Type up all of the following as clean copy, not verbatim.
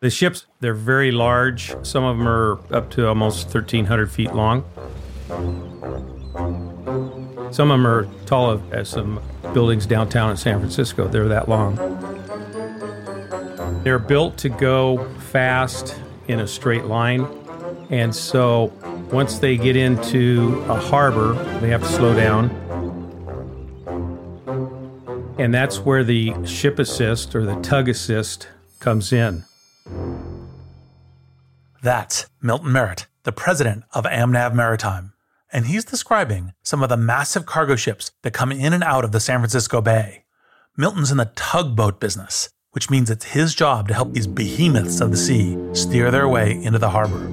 The ships, they're very large. Some of them are up to almost 1,300 feet long. Some of them are tall as some buildings downtown in San Francisco. They're that long. They're built to go fast in a straight line. And so once they get into a harbor, they have to slow down. And that's where the ship assist or the tug assist comes in. That's Milton Merritt, the president of Amnav Maritime. And he's describing some of the massive cargo ships that come in and out of the San Francisco Bay. Milton's in the tugboat business, which means it's his job to help these behemoths of the sea steer their way into the harbor.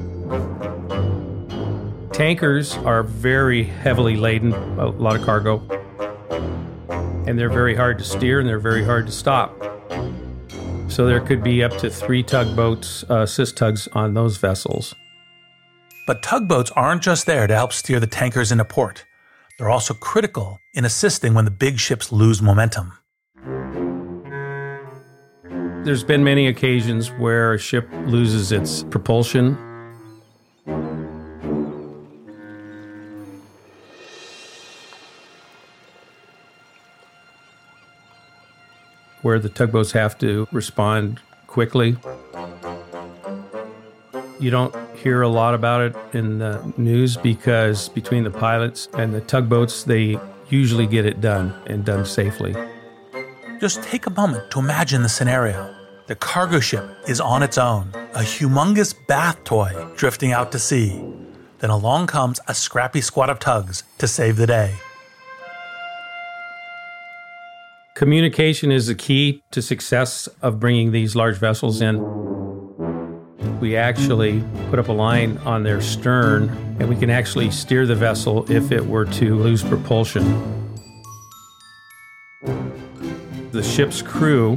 Tankers are very heavily laden, a lot of cargo. And they're very hard to steer and they're very hard to stop. So there could be up to 3 tugboats, assist tugs on those vessels. But tugboats aren't just there to help steer the tankers into port. They're also critical in assisting when the big ships lose momentum. There's been many occasions where a ship loses its propulsion. Where the tugboats have to respond quickly. You don't hear a lot about it in the news because between the pilots and the tugboats, they usually get it done and done safely. Just take a moment to imagine the scenario. The cargo ship is on its own, a humongous bath toy drifting out to sea. Then along comes a scrappy squad of tugs to save the day. Communication is the key to success of bringing these large vessels in. We actually put up a line on their stern, and we can actually steer the vessel if it were to lose propulsion. The ship's crew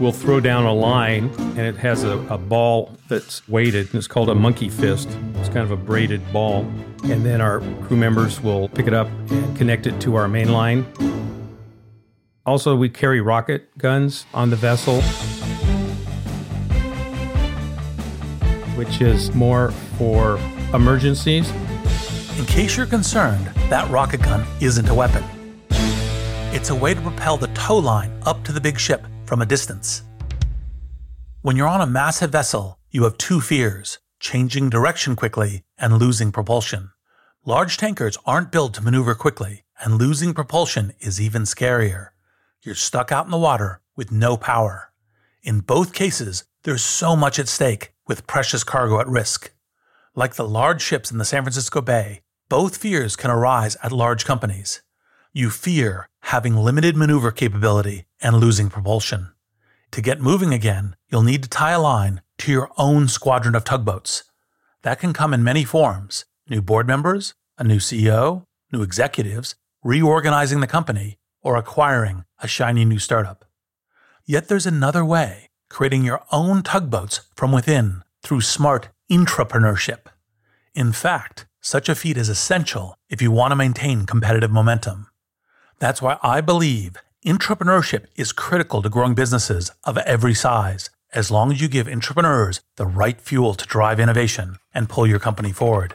will throw down a line, and it has a ball that's weighted, and it's called a monkey fist. It's kind of a braided ball. And then our crew members will pick it up and connect it to our main line. Also, we carry rocket guns on the vessel, which is more for emergencies. In case you're concerned, that rocket gun isn't a weapon. It's a way to propel the tow line up to the big ship from a distance. When you're on a massive vessel, you have 2 fears: changing direction quickly and losing propulsion. Large tankers aren't built to maneuver quickly, and losing propulsion is even scarier. You're stuck out in the water with no power. In both cases, there's so much at stake with precious cargo at risk. Like the large ships in the San Francisco Bay, both fears can arise at large companies. You fear having limited maneuver capability and losing propulsion. To get moving again, you'll need to tie a line to your own squadron of tugboats. That can come in many forms: new board members, a new CEO, new executives, reorganizing the company, or acquiring a shiny new startup. Yet there's another way: creating your own tugboats from within through smart intrapreneurship. In fact, such a feat is essential if you want to maintain competitive momentum. That's why I believe intrapreneurship is critical to growing businesses of every size, as long as you give entrepreneurs the right fuel to drive innovation and pull your company forward.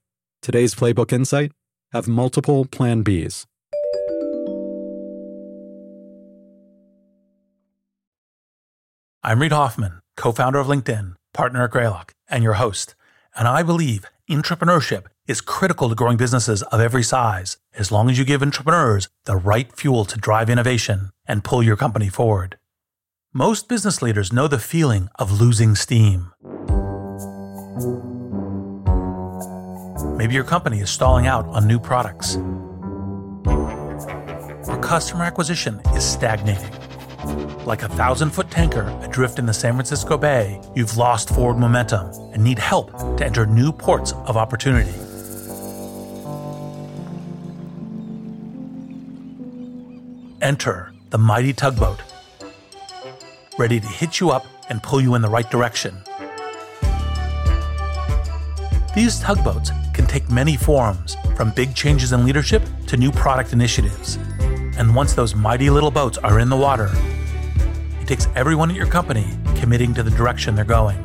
Today's Playbook Insight: have multiple Plan Bs. I'm Reid Hoffman, co-founder of LinkedIn, partner at Greylock, and your host. And I believe entrepreneurship is critical to growing businesses of every size, as long as you give entrepreneurs the right fuel to drive innovation and pull your company forward. Most business leaders know the feeling of losing steam. Maybe your company is stalling out on new products, or customer acquisition is stagnating. Like a 1,000-foot tanker adrift in the San Francisco Bay, you've lost forward momentum and need help to enter new ports of opportunity. Enter the mighty tugboat, ready to hit you up and pull you in the right direction. These tugboats can take many forms, from big changes in leadership to new product initiatives. And once those mighty little boats are in the water, it takes everyone at your company committing to the direction they're going.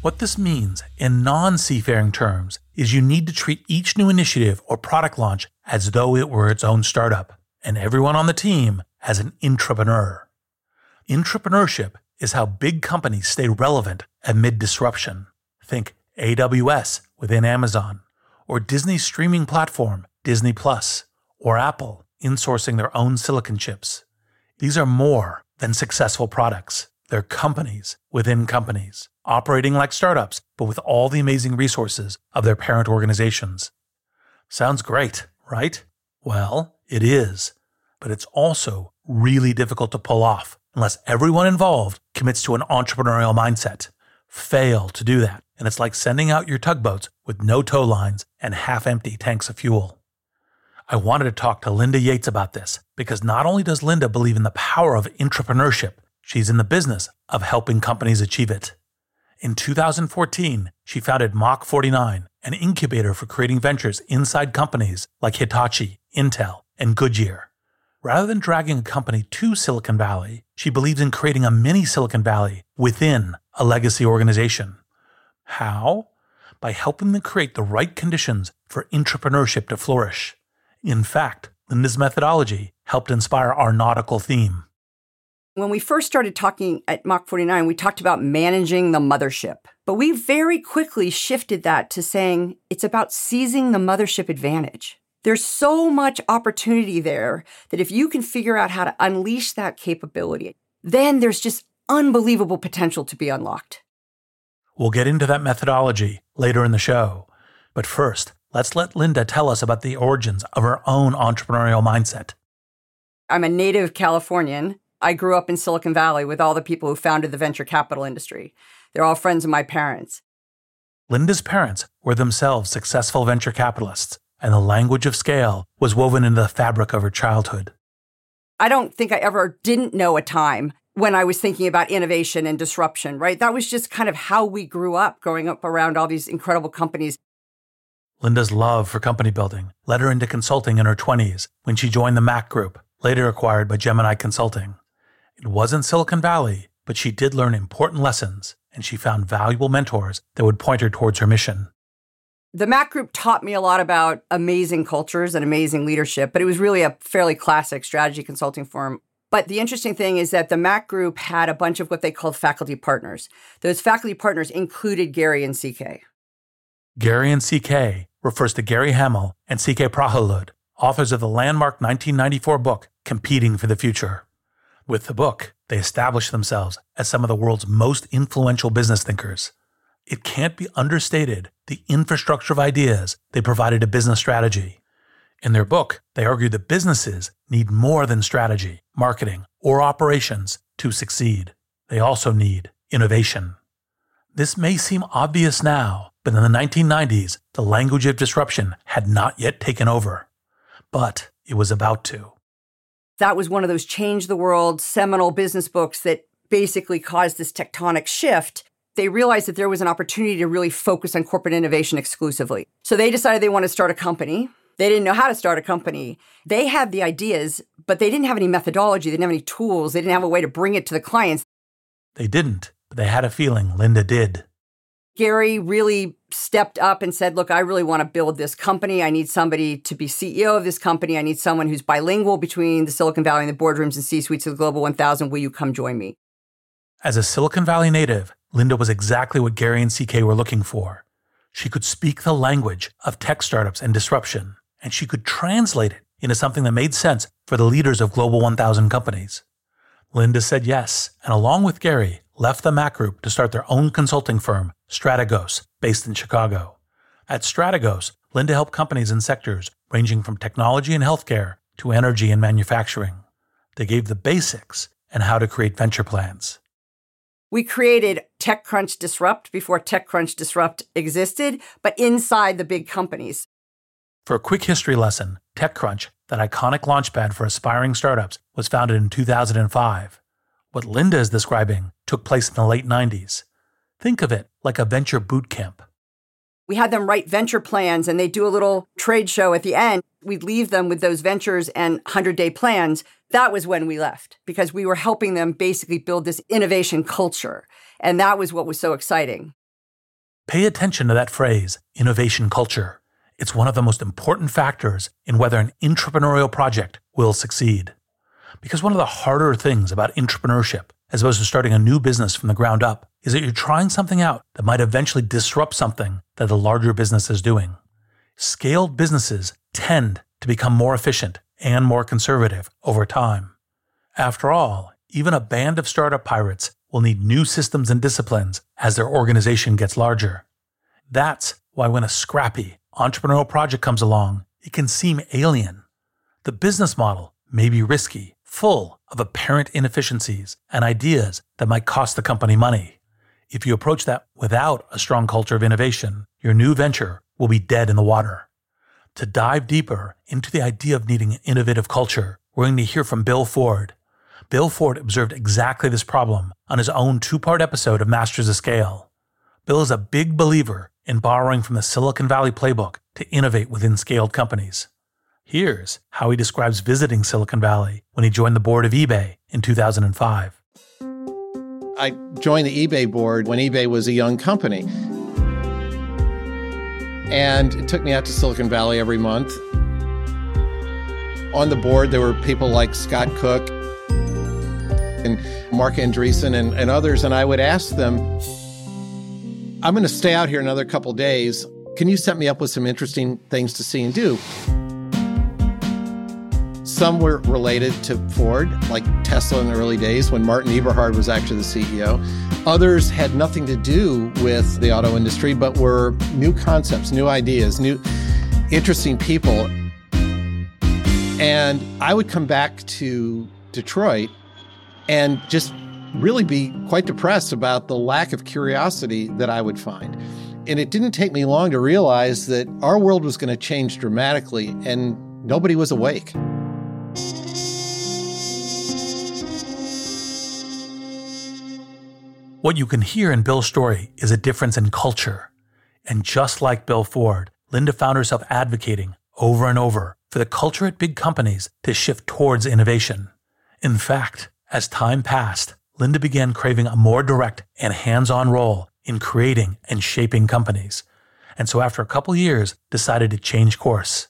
What this means in non-seafaring terms is you need to treat each new initiative or product launch as though it were its own startup, and everyone on the team as an intrapreneur. Intrapreneurship is how big companies stay relevant amid disruption. Think AWS within Amazon, or Disney's streaming platform, Disney+, or Apple insourcing their own silicon chips. These are more than successful products. They're companies within companies, operating like startups, but with all the amazing resources of their parent organizations. Sounds great, right? Well, it is, but it's also really difficult to pull off unless everyone involved commits to an entrepreneurial mindset. Fail to do that, and it's like sending out your tugboats with no tow lines and half-empty tanks of fuel. I wanted to talk to Linda Yates about this because not only does Linda believe in the power of intrapreneurship, she's in the business of helping companies achieve it. In 2014, she founded Mach 49, an incubator for creating ventures inside companies like Hitachi, Intel, and Goodyear. Rather than dragging a company to Silicon Valley, she believes in creating a mini Silicon Valley within a legacy organization. How? By helping them create the right conditions for entrepreneurship to flourish. In fact, Linda's methodology helped inspire our nautical theme. When we first started talking at Mach 49, we talked about managing the mothership. But we very quickly shifted that to saying it's about seizing the mothership advantage. There's so much opportunity there that if you can figure out how to unleash that capability, then there's just unbelievable potential to be unlocked. We'll get into that methodology later in the show. But first, let's let Linda tell us about the origins of her own entrepreneurial mindset. I'm a native Californian. I grew up in Silicon Valley with all the people who founded the venture capital industry. They're all friends of my parents. Linda's parents were themselves successful venture capitalists, and the language of scale was woven into the fabric of her childhood. I don't think I ever didn't know a time when I was thinking about innovation and disruption, right? That was just kind of how we grew up, growing up around all these incredible companies. Linda's love for company building led her into consulting in her 20s when she joined the Mac Group, later acquired by Gemini Consulting. It wasn't Silicon Valley, but she did learn important lessons, and she found valuable mentors that would point her towards her mission. The Mac Group taught me a lot about amazing cultures and amazing leadership, but it was really a fairly classic strategy consulting firm. But the interesting thing is that the Mac Group had a bunch of what they called faculty partners. Those faculty partners included Gary and C.K. Gary and C.K. refers to Gary Hamel and C.K. Prahalad, authors of the landmark 1994 book, Competing for the Future. With the book, they established themselves as some of the world's most influential business thinkers. It can't be understated the infrastructure of ideas they provided to business strategy. In their book, they argue that businesses need more than strategy, marketing, or operations to succeed. They also need innovation. This may seem obvious now, but in the 1990s, the language of disruption had not yet taken over. But it was about to. That was one of those change-the-world seminal business books that basically caused this tectonic shift. They realized that there was an opportunity to really focus on corporate innovation exclusively. So they decided they wanted to start a company. They didn't know how to start a company. They had the ideas, but they didn't have any methodology. They didn't have any tools. They didn't have a way to bring it to the clients. They didn't, but they had a feeling Linda did. Gary really stepped up and said, look, I really want to build this company. I need somebody to be CEO of this company. I need someone who's bilingual between the Silicon Valley and the boardrooms and C-suites of the Global 1000. Will you come join me? As a Silicon Valley native, Linda was exactly what Gary and CK were looking for. She could speak the language of tech startups and disruption, and she could translate it into something that made sense for the leaders of Global 1000 companies. Linda said yes, and along with Gary, left the Mac Group to start their own consulting firm, Stratagos, based in Chicago. At Stratagos, Linda helped companies in sectors ranging from technology and healthcare to energy and manufacturing. They gave the basics and how to create venture plans. We created TechCrunch Disrupt before TechCrunch Disrupt existed, but inside the big companies. For a quick history lesson, TechCrunch, that iconic launchpad for aspiring startups, was founded in 2005. What Linda is describing took place in the late 90s. Think of it like a venture boot camp. We had them write venture plans, and they do a little trade show at the end. We'd leave them with those ventures and 100-day plans. That was when we left, because we were helping them basically build this innovation culture. And that was what was so exciting. Pay attention to that phrase, innovation culture. It's one of the most important factors in whether an entrepreneurial project will succeed. Because one of the harder things about entrepreneurship, as opposed to starting a new business from the ground up, is that you're trying something out that might eventually disrupt something that the larger business is doing. Scaled businesses tend to become more efficient and more conservative over time. After all, even a band of startup pirates will need new systems and disciplines as their organization gets larger. That's why when a scrappy entrepreneurial project comes along, it can seem alien. The business model may be risky, full of apparent inefficiencies and ideas that might cost the company money. If you approach that without a strong culture of innovation, your new venture will be dead in the water. To dive deeper into the idea of needing an innovative culture, we're going to hear from Bill Ford. Bill Ford observed exactly this problem on his own two-part episode of Masters of Scale. Bill is a big believer in borrowing from the Silicon Valley playbook to innovate within scaled companies. Here's how he describes visiting Silicon Valley when he joined the board of eBay in 2005. I joined the eBay board when eBay was a young company. And it took me out to Silicon Valley every month. On the board, there were people like Scott Cook and Marc Andreessen and others, and I would ask them, I'm going to stay out here another couple days. Can you set me up with some interesting things to see and do? Some were related to Ford, like Tesla in the early days when Martin Eberhard was actually the CEO. Others had nothing to do with the auto industry, but were new concepts, new ideas, new interesting people. And I would come back to Detroit and just really be quite depressed about the lack of curiosity that I would find. And it didn't take me long to realize that our world was going to change dramatically and nobody was awake. What you can hear in Bill's story is a difference in culture. And just like Bill Ford, Linda found herself advocating over and over for the culture at big companies to shift towards innovation. In fact, as time passed, Linda began craving a more direct and hands-on role in creating and shaping companies. And so after a couple years, decided to change course.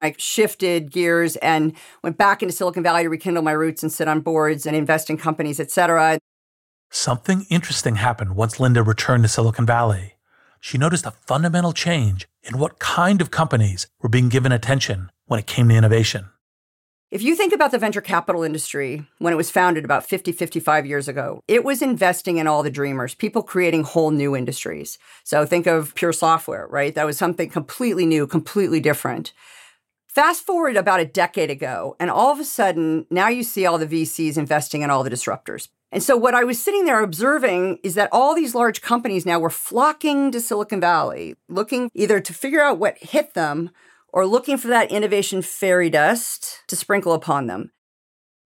I shifted gears and went back into Silicon Valley to rekindle my roots and sit on boards and invest in companies, etc. Something interesting happened once Linda returned to Silicon Valley. She noticed a fundamental change in what kind of companies were being given attention when it came to innovation. If you think about the venture capital industry, when it was founded about 55 years ago, it was investing in all the dreamers, people creating whole new industries. So think of pure software, right? That was something completely new, completely different. Fast forward about a decade ago, and all of a sudden, now you see all the VCs investing in all the disruptors. And so what I was sitting there observing is that all these large companies now were flocking to Silicon Valley, looking either to figure out what hit them or looking for that innovation fairy dust to sprinkle upon them.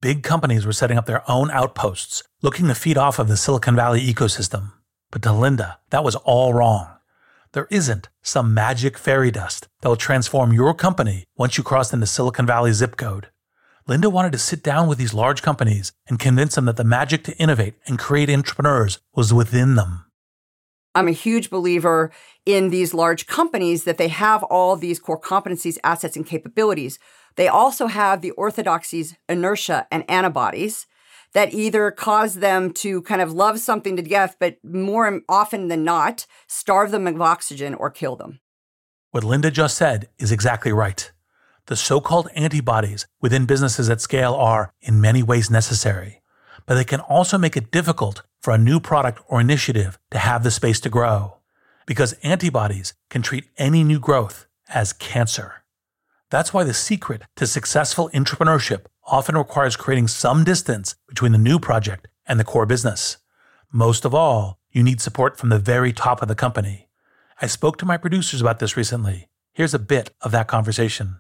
Big companies were setting up their own outposts, looking to feed off of the Silicon Valley ecosystem. But to Linda, that was all wrong. There isn't some magic fairy dust that will transform your company once you cross into Silicon Valley zip code. Linda wanted to sit down with these large companies and convince them that the magic to innovate and create entrepreneurs was within them. I'm a huge believer in these large companies that they have all these core competencies, assets, and capabilities. They also have the orthodoxies, inertia, and antibodies that either cause them to kind of love something to death, but more often than not, starve them of oxygen or kill them. What Linda just said is exactly right. The so-called antibodies within businesses at scale are, in many ways, necessary. But they can also make it difficult for a new product or initiative to have the space to grow, because antibodies can treat any new growth as cancer. That's why the secret to successful entrepreneurship often requires creating some distance between the new project and the core business. Most of all, you need support from the very top of the company. I spoke to my producers about this recently. Here's a bit of that conversation.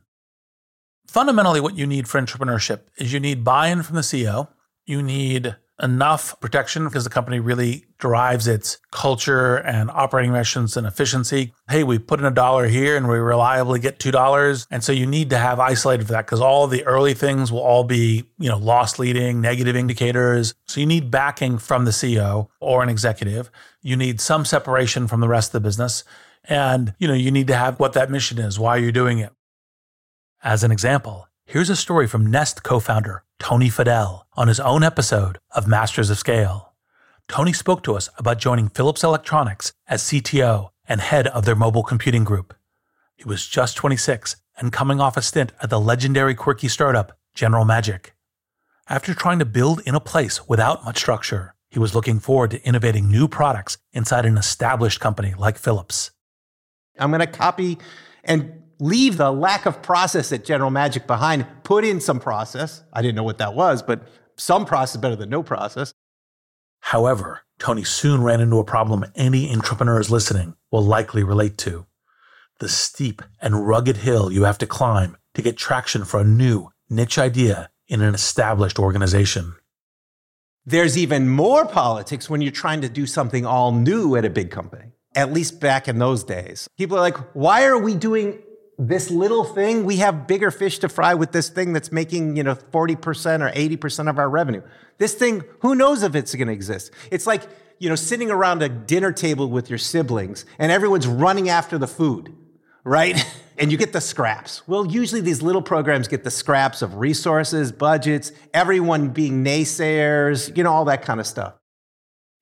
Fundamentally, what you need for entrepreneurship is you need buy-in from the CEO. You need enough protection because the company really derives its culture and operating measures and efficiency. Hey, we put in $1 here and we reliably get $2. And so you need to have isolated for that because all the early things will all be, loss leading, negative indicators. So you need backing from the CEO or an executive. You need some separation from the rest of the business. And, you need to have what that mission is, why you're doing it. As an example, here's a story from Nest co-founder Tony Fadell on his own episode of Masters of Scale. Tony spoke to us about joining Philips Electronics as CTO and head of their mobile computing group. He was just 26 and coming off a stint at the legendary quirky startup General Magic. After trying to build in a place without much structure, he was looking forward to innovating new products inside an established company like Philips. I'm going to copy and leave the lack of process at General Magic behind, put in some process. I didn't know what that was, but some process better than no process. However, Tony soon ran into a problem any entrepreneurs listening will likely relate to. The steep and rugged hill you have to climb to get traction for a new niche idea in an established organization. There's even more politics when you're trying to do something all new at a big company, at least back in those days. People are like, why are we doing this little thing? We have bigger fish to fry with this thing that's making, 40% or 80% of our revenue. This thing, who knows if it's going to exist? It's like, sitting around a dinner table with your siblings and everyone's running after the food, right? And you get the scraps. Well, usually these little programs get the scraps of resources, budgets, everyone being naysayers, all that kind of stuff.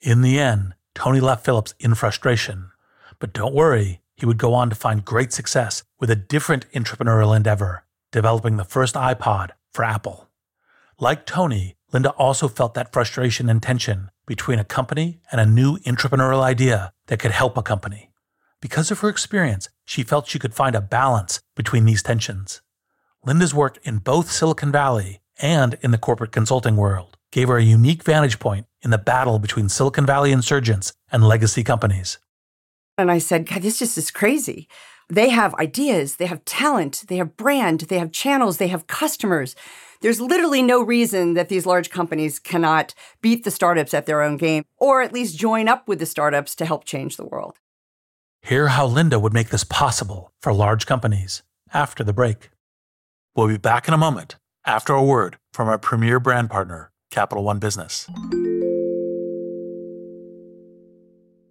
In the end, Tony left Philips in frustration. But don't worry, he would go on to find great success with a different entrepreneurial endeavor, developing the first iPod for Apple. Like Tony, Linda also felt that frustration and tension between a company and a new entrepreneurial idea that could help a company. Because of her experience, she felt she could find a balance between these tensions. Linda's work in both Silicon Valley and in the corporate consulting world gave her a unique vantage point in the battle between Silicon Valley insurgents and legacy companies. And I said, God, this just is crazy. They have ideas, they have talent, they have brand, they have channels, they have customers. There's literally no reason that these large companies cannot beat the startups at their own game, or at least join up with the startups to help change the world. Hear how Linda would make this possible for large companies after the break. We'll be back in a moment after a word from our premier brand partner, Capital One Business.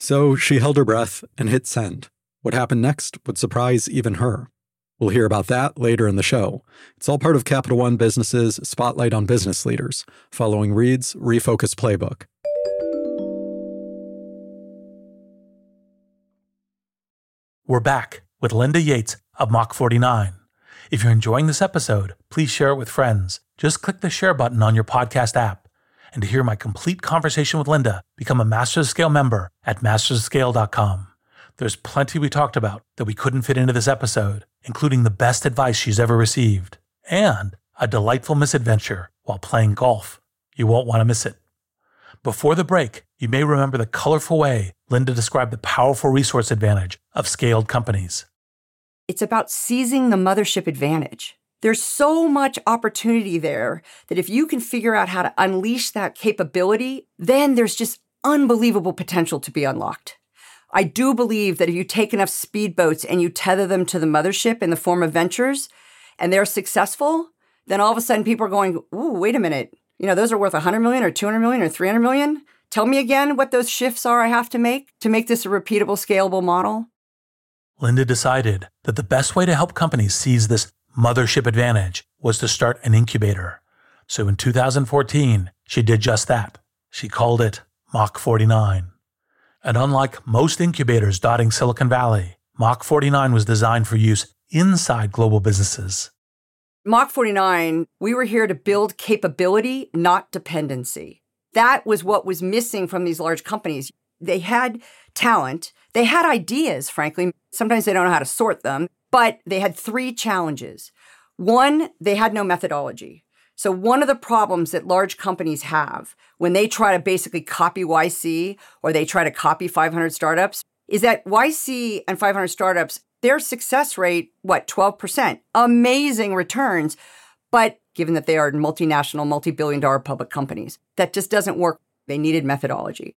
So she held her breath and hit send. What happened next would surprise even her. We'll hear about that later in the show. It's all part of Capital One Business's Spotlight on Business Leaders, following Reid's Refocus Playbook. We're back with Linda Yates of Mach 49. If you're enjoying this episode, please share it with friends. Just click the share button on your podcast app. And to hear my complete conversation with Linda, become a Masters of Scale member at mastersofscale.com. There's plenty we talked about that we couldn't fit into this episode, including the best advice she's ever received, and a delightful misadventure while playing golf. You won't want to miss it. Before the break, you may remember the colorful way Linda described the powerful resource advantage of scaled companies. It's about seizing the mothership advantage. There's so much opportunity there that if you can figure out how to unleash that capability, then there's just unbelievable potential to be unlocked. I do believe that if you take enough speedboats and you tether them to the mothership in the form of ventures and they're successful, then all of a sudden people are going, ooh, wait a minute. Those are worth $100 million or $200 million or $300 million. Tell me again what those shifts are I have to make this a repeatable, scalable model. Linda decided that the best way to help companies seize this mothership advantage was to start an incubator. So in 2014, she did just that. She called it Mach 49. And unlike most incubators dotting Silicon Valley, Mach 49 was designed for use inside global businesses. Mach 49, we were here to build capability, not dependency. That was what was missing from these large companies. They had talent. They had ideas, frankly. Sometimes they don't know how to sort them. But they had three challenges. One, they had no methodology. So one of the problems that large companies have when they try to basically copy YC or they try to copy 500 startups is that YC and 500 startups, their success rate, 12%? Amazing returns. But given that they are multinational, multi-billion-dollar public companies, that just doesn't work. They needed methodology.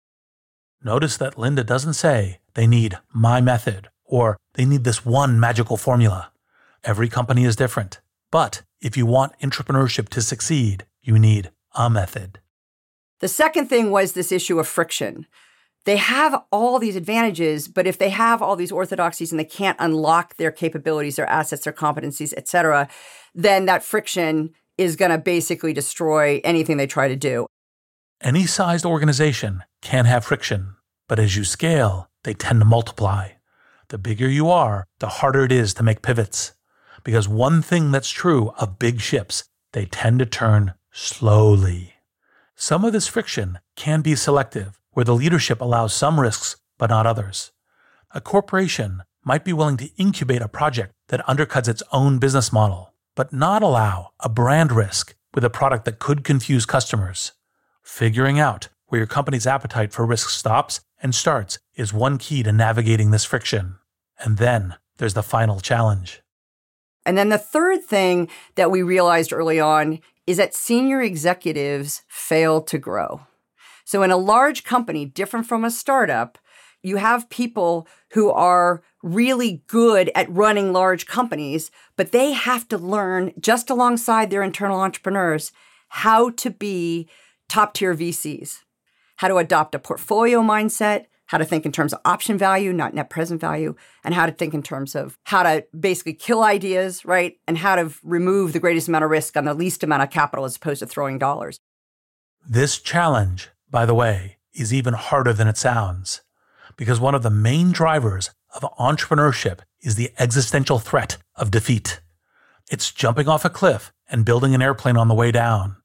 Notice that Linda doesn't say they need my method or they need this one magical formula. Every company is different. But if you want entrepreneurship to succeed, you need a method. The second thing was this issue of friction. They have all these advantages, but if they have all these orthodoxies and they can't unlock their capabilities, their assets, their competencies, et cetera, then that friction is going to basically destroy anything they try to do. Any sized organization can have friction, but as you scale, they tend to multiply. The bigger you are, the harder it is to make pivots. Because one thing that's true of big ships, they tend to turn slowly. Some of this friction can be selective, where the leadership allows some risks, but not others. A corporation might be willing to incubate a project that undercuts its own business model, but not allow a brand risk with a product that could confuse customers. Figuring out where your company's appetite for risk stops and starts is one key to navigating this friction. And then there's the final challenge. And then the third thing that we realized early on is that senior executives fail to grow. So in a large company, different from a startup, you have people who are really good at running large companies, but they have to learn, just alongside their internal entrepreneurs, how to be top-tier VCs, how to adopt a portfolio mindset, how to think in terms of option value, not net present value, and how to think in terms of how to basically kill ideas, right? And how to remove the greatest amount of risk on the least amount of capital as opposed to throwing dollars. This challenge, by the way, is even harder than it sounds, because one of the main drivers of entrepreneurship is the existential threat of defeat. It's jumping off a cliff and building an airplane on the way down.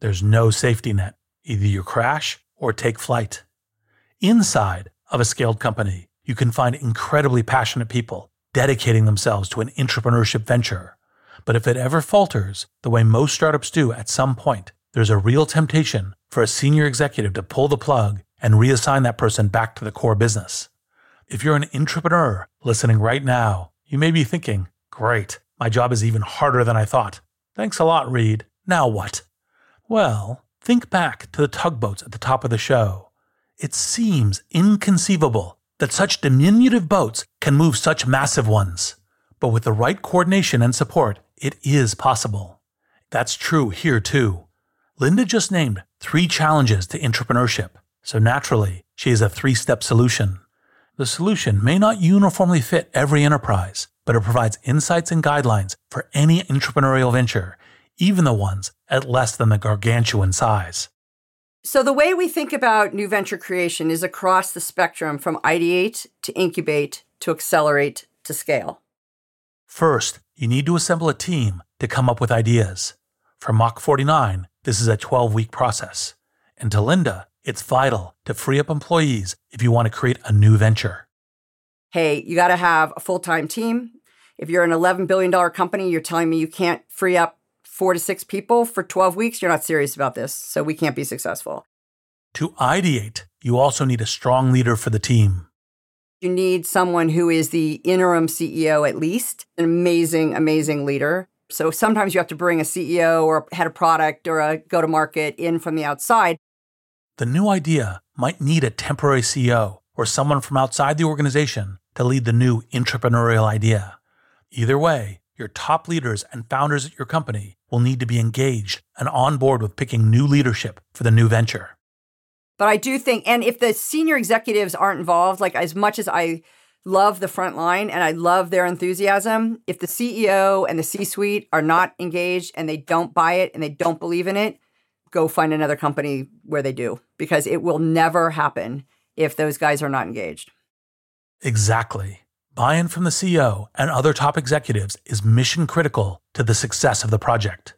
There's no safety net. Either you crash or take flight. Inside of a scaled company, you can find incredibly passionate people dedicating themselves to an entrepreneurship venture. But if it ever falters, the way most startups do at some point, there's a real temptation for a senior executive to pull the plug and reassign that person back to the core business. If you're an entrepreneur listening right now, you may be thinking, great, my job is even harder than I thought. Thanks a lot, Reid. Now what? Well, think back to the tugboats at the top of the show. It seems inconceivable that such diminutive boats can move such massive ones. But with the right coordination and support, it is possible. That's true here too. Linda just named 3 challenges to entrepreneurship, so naturally, she is a 3-step solution. The solution may not uniformly fit every enterprise, but it provides insights and guidelines for any entrepreneurial venture, even the ones at less than the gargantuan size. So the way we think about new venture creation is across the spectrum from ideate to incubate to accelerate to scale. First, you need to assemble a team to come up with ideas. For Mach 49, this is a 12-week process. And to Linda, it's vital to free up employees if you want to create a new venture. Hey, you got to have a full-time team. If you're an $11 billion company, you're telling me you can't free up 4 to 6 people for 12 weeks, you're not serious about this, so we can't be successful. To ideate, you also need a strong leader for the team. You need someone who is the interim CEO at least, an amazing, amazing leader. So sometimes you have to bring a CEO or a head of product or a go-to-market in from the outside. The new idea might need a temporary CEO or someone from outside the organization to lead the new entrepreneurial idea. Either way, your top leaders and founders at your company will need to be engaged and on board with picking new leadership for the new venture. But I do think, and if the senior executives aren't involved, like as much as I love the front line and I love their enthusiasm, if the CEO and the C-suite are not engaged and they don't buy it and they don't believe in it, go find another company where they do, because it will never happen if those guys are not engaged. Exactly. Buy-in from the CEO and other top executives is mission critical to the success of the project.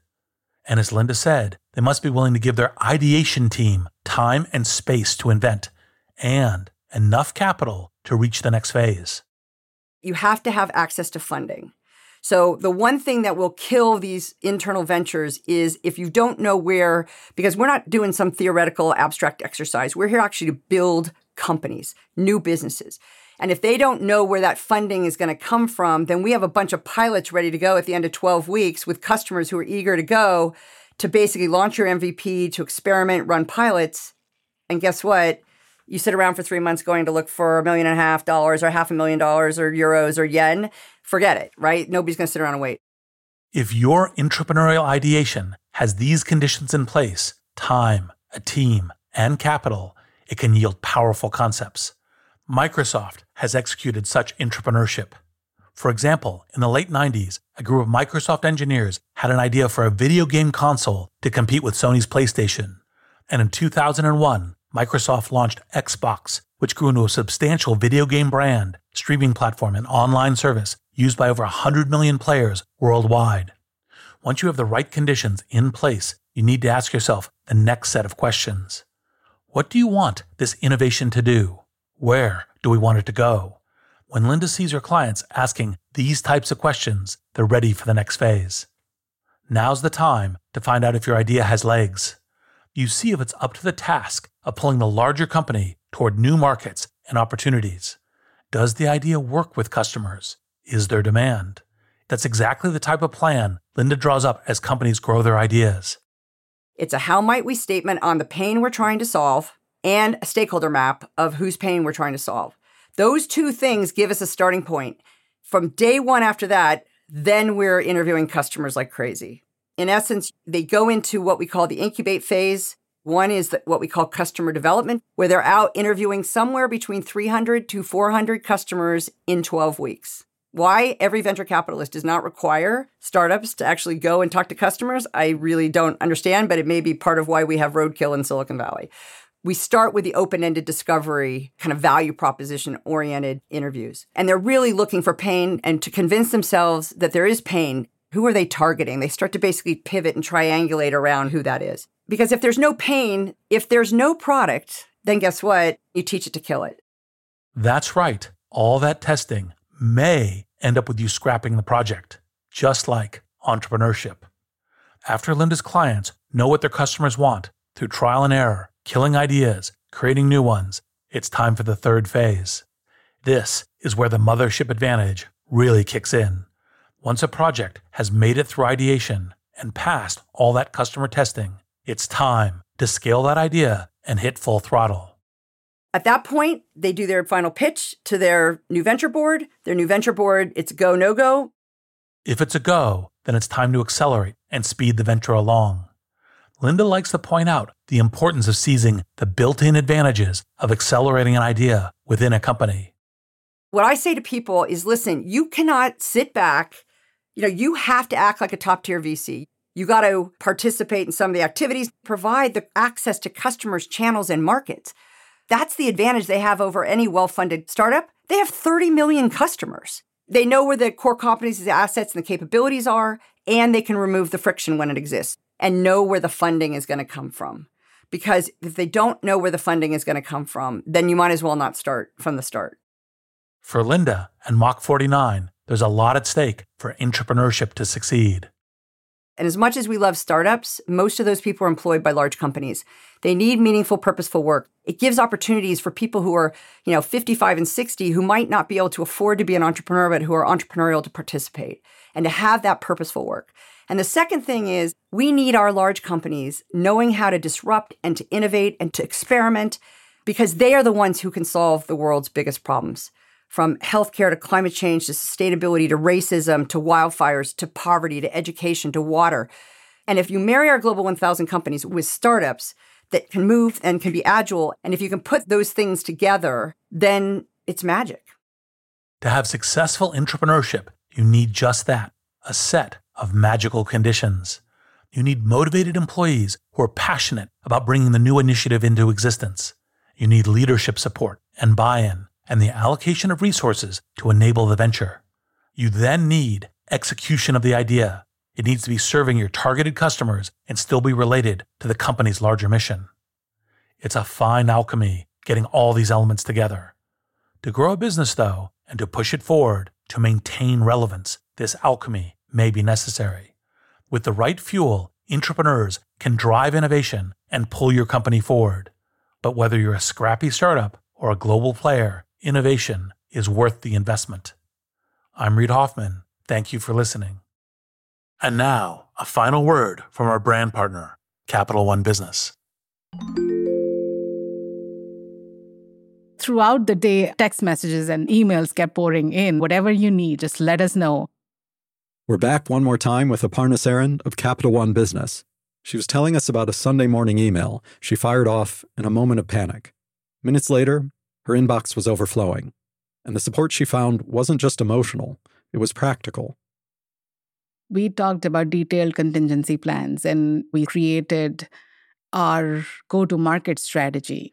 And as Linda said, they must be willing to give their ideation team time and space to invent and enough capital to reach the next phase. You have to have access to funding. So the one thing that will kill these internal ventures is if you don't know where, because we're not doing some theoretical abstract exercise. We're here actually to build companies, new businesses. And if they don't know where that funding is going to come from, then we have a bunch of pilots ready to go at the end of 12 weeks with customers who are eager to go to basically launch your MVP, to experiment, run pilots. And guess what? You sit around for 3 months going to look for $1.5 million or $500,000 or euros or yen. Forget it, right? Nobody's going to sit around and wait. If your entrepreneurial ideation has these conditions in place, time, a team, and capital, it can yield powerful concepts. Microsoft has executed such entrepreneurship. For example, in the late 90s, a group of Microsoft engineers had an idea for a video game console to compete with Sony's PlayStation. And in 2001, Microsoft launched Xbox, which grew into a substantial video game brand, streaming platform, and online service used by over 100 million players worldwide. Once you have the right conditions in place, you need to ask yourself the next set of questions. What do you want this innovation to do? Where do we want it to go? When Linda sees her clients asking these types of questions, they're ready for the next phase. Now's the time to find out if your idea has legs. You see if it's up to the task of pulling the larger company toward new markets and opportunities. Does the idea work with customers? Is there demand? That's exactly the type of plan Linda draws up as companies grow their ideas. It's a how might we statement on the pain we're trying to solve, and a stakeholder map of whose pain we're trying to solve. Those two things give us a starting point. From day one after that, then we're interviewing customers like crazy. In essence, they go into what we call the incubate phase, One is what we call customer development, where they're out interviewing somewhere between 300 to 400 customers in 12 weeks. Why every venture capitalist does not require startups to actually go and talk to customers, I really don't understand, but it may be part of why we have roadkill in Silicon Valley. We start with the open-ended discovery, kind of value proposition-oriented interviews. And they're really looking for pain and to convince themselves that there is pain. Who are they targeting? They start to basically pivot and triangulate around who that is. Because if there's no pain, if there's no product, then guess what? You teach it to kill it. That's right. All that testing may end up with you scrapping the project, just like entrepreneurship. After Linda's clients know what their customers want through trial and error, killing ideas, creating new ones, it's time for the third phase. This is where the mothership advantage really kicks in. Once a project has made it through ideation and passed all that customer testing, it's time to scale that idea and hit full throttle. At that point, they do their final pitch to their new venture board. Their new venture board, it's go, no go. If it's a go, then it's time to accelerate and speed the venture along. Linda likes to point out the importance of seizing the built-in advantages of accelerating an idea within a company. What I say to people is, listen, you cannot sit back. You have to act like a top-tier VC. You got to participate in some of the activities, provide the access to customers, channels, and markets. That's the advantage they have over any well-funded startup. They have 30 million customers. They know where the core competencies, the assets, and the capabilities are, and they can remove the friction when it exists and know where the funding is going to come from. Because if they don't know where the funding is going to come from, then you might as well not start from the start. For Linda and Mach 49, there's a lot at stake for entrepreneurship to succeed. And as much as we love startups, most of those people are employed by large companies. They need meaningful, purposeful work. It gives opportunities for people who are, 55 and 60, who might not be able to afford to be an entrepreneur, but who are entrepreneurial to participate and to have that purposeful work. And the second thing is we need our large companies knowing how to disrupt and to innovate and to experiment, because they are the ones who can solve the world's biggest problems, from healthcare to climate change to sustainability to racism to wildfires to poverty to education to water. And if you marry our Global 1000 companies with startups that can move and can be agile, and if you can put those things together, then it's magic. To have successful entrepreneurship, you need just that, a set of magical conditions. You need motivated employees who are passionate about bringing the new initiative into existence. You need leadership support and buy-in, and the allocation of resources to enable the venture. You then need execution of the idea. It needs to be serving your targeted customers and still be related to the company's larger mission. It's a fine alchemy getting all these elements together. To grow a business, though, and to push it forward, to maintain relevance, this alchemy may be necessary. With the right fuel, entrepreneurs can drive innovation and pull your company forward. But whether you're a scrappy startup or a global player, innovation is worth the investment. I'm Reid Hoffman. Thank you for listening. And now, a final word from our brand partner, Capital One Business. Throughout the day, text messages and emails kept pouring in. Whatever you need, just let us know. We're back one more time with Aparna Saran of Capital One Business. She was telling us about a Sunday morning email she fired off in a moment of panic. Minutes later, her inbox was overflowing, and the support she found wasn't just emotional, it was practical. We talked about detailed contingency plans, and we created our go-to-market strategy.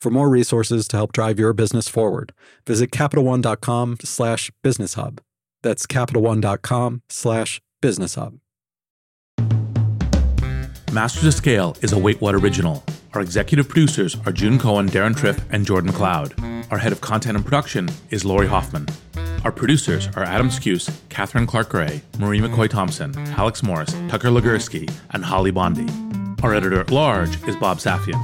For more resources to help drive your business forward, visit CapitalOne.com/businesshub. That's CapitalOne.com/businesshub. Masters of Scale is a Waitwhat original. Our executive producers are June Cohen, Darren Tripp, and Jordan Cloud. Our head of content and production is Lori Hoffman. Our producers are Adam Skuse, Catherine Clark-Gray, Marie McCoy-Thompson, Alex Morris, Tucker Ligursky, and Holly Bondi. Our editor-at-large is Bob Safian.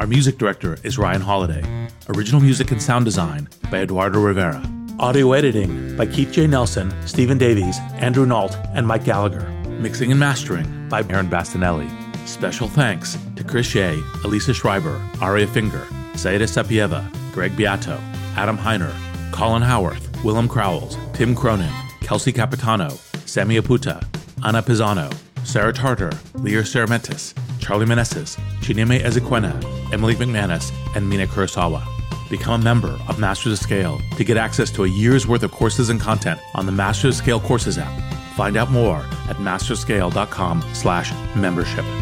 Our music director is Ryan Holiday. Original music and sound design by Eduardo Rivera. Audio editing by Keith J. Nelson, Stephen Davies, Andrew Nault, and Mike Gallagher. Mixing and mastering by Aaron Bastinelli. Special thanks to Chris Shea, Elisa Schreiber, Aria Finger, Saida Sapieva, Greg Beato, Adam Heiner, Colin Howarth, Willem Crowells, Tim Cronin, Kelsey Capitano, Sammy Aputa, Anna Pisano, Sarah Tartar, Lear Cermetis, Charlie Meneses, Chineme Ezequena, Emily McManus, and Mina Kurosawa. Become a member of Masters of Scale to get access to a year's worth of courses and content on the Masters of Scale Courses app. Find out more at mastersofscale.com/membership.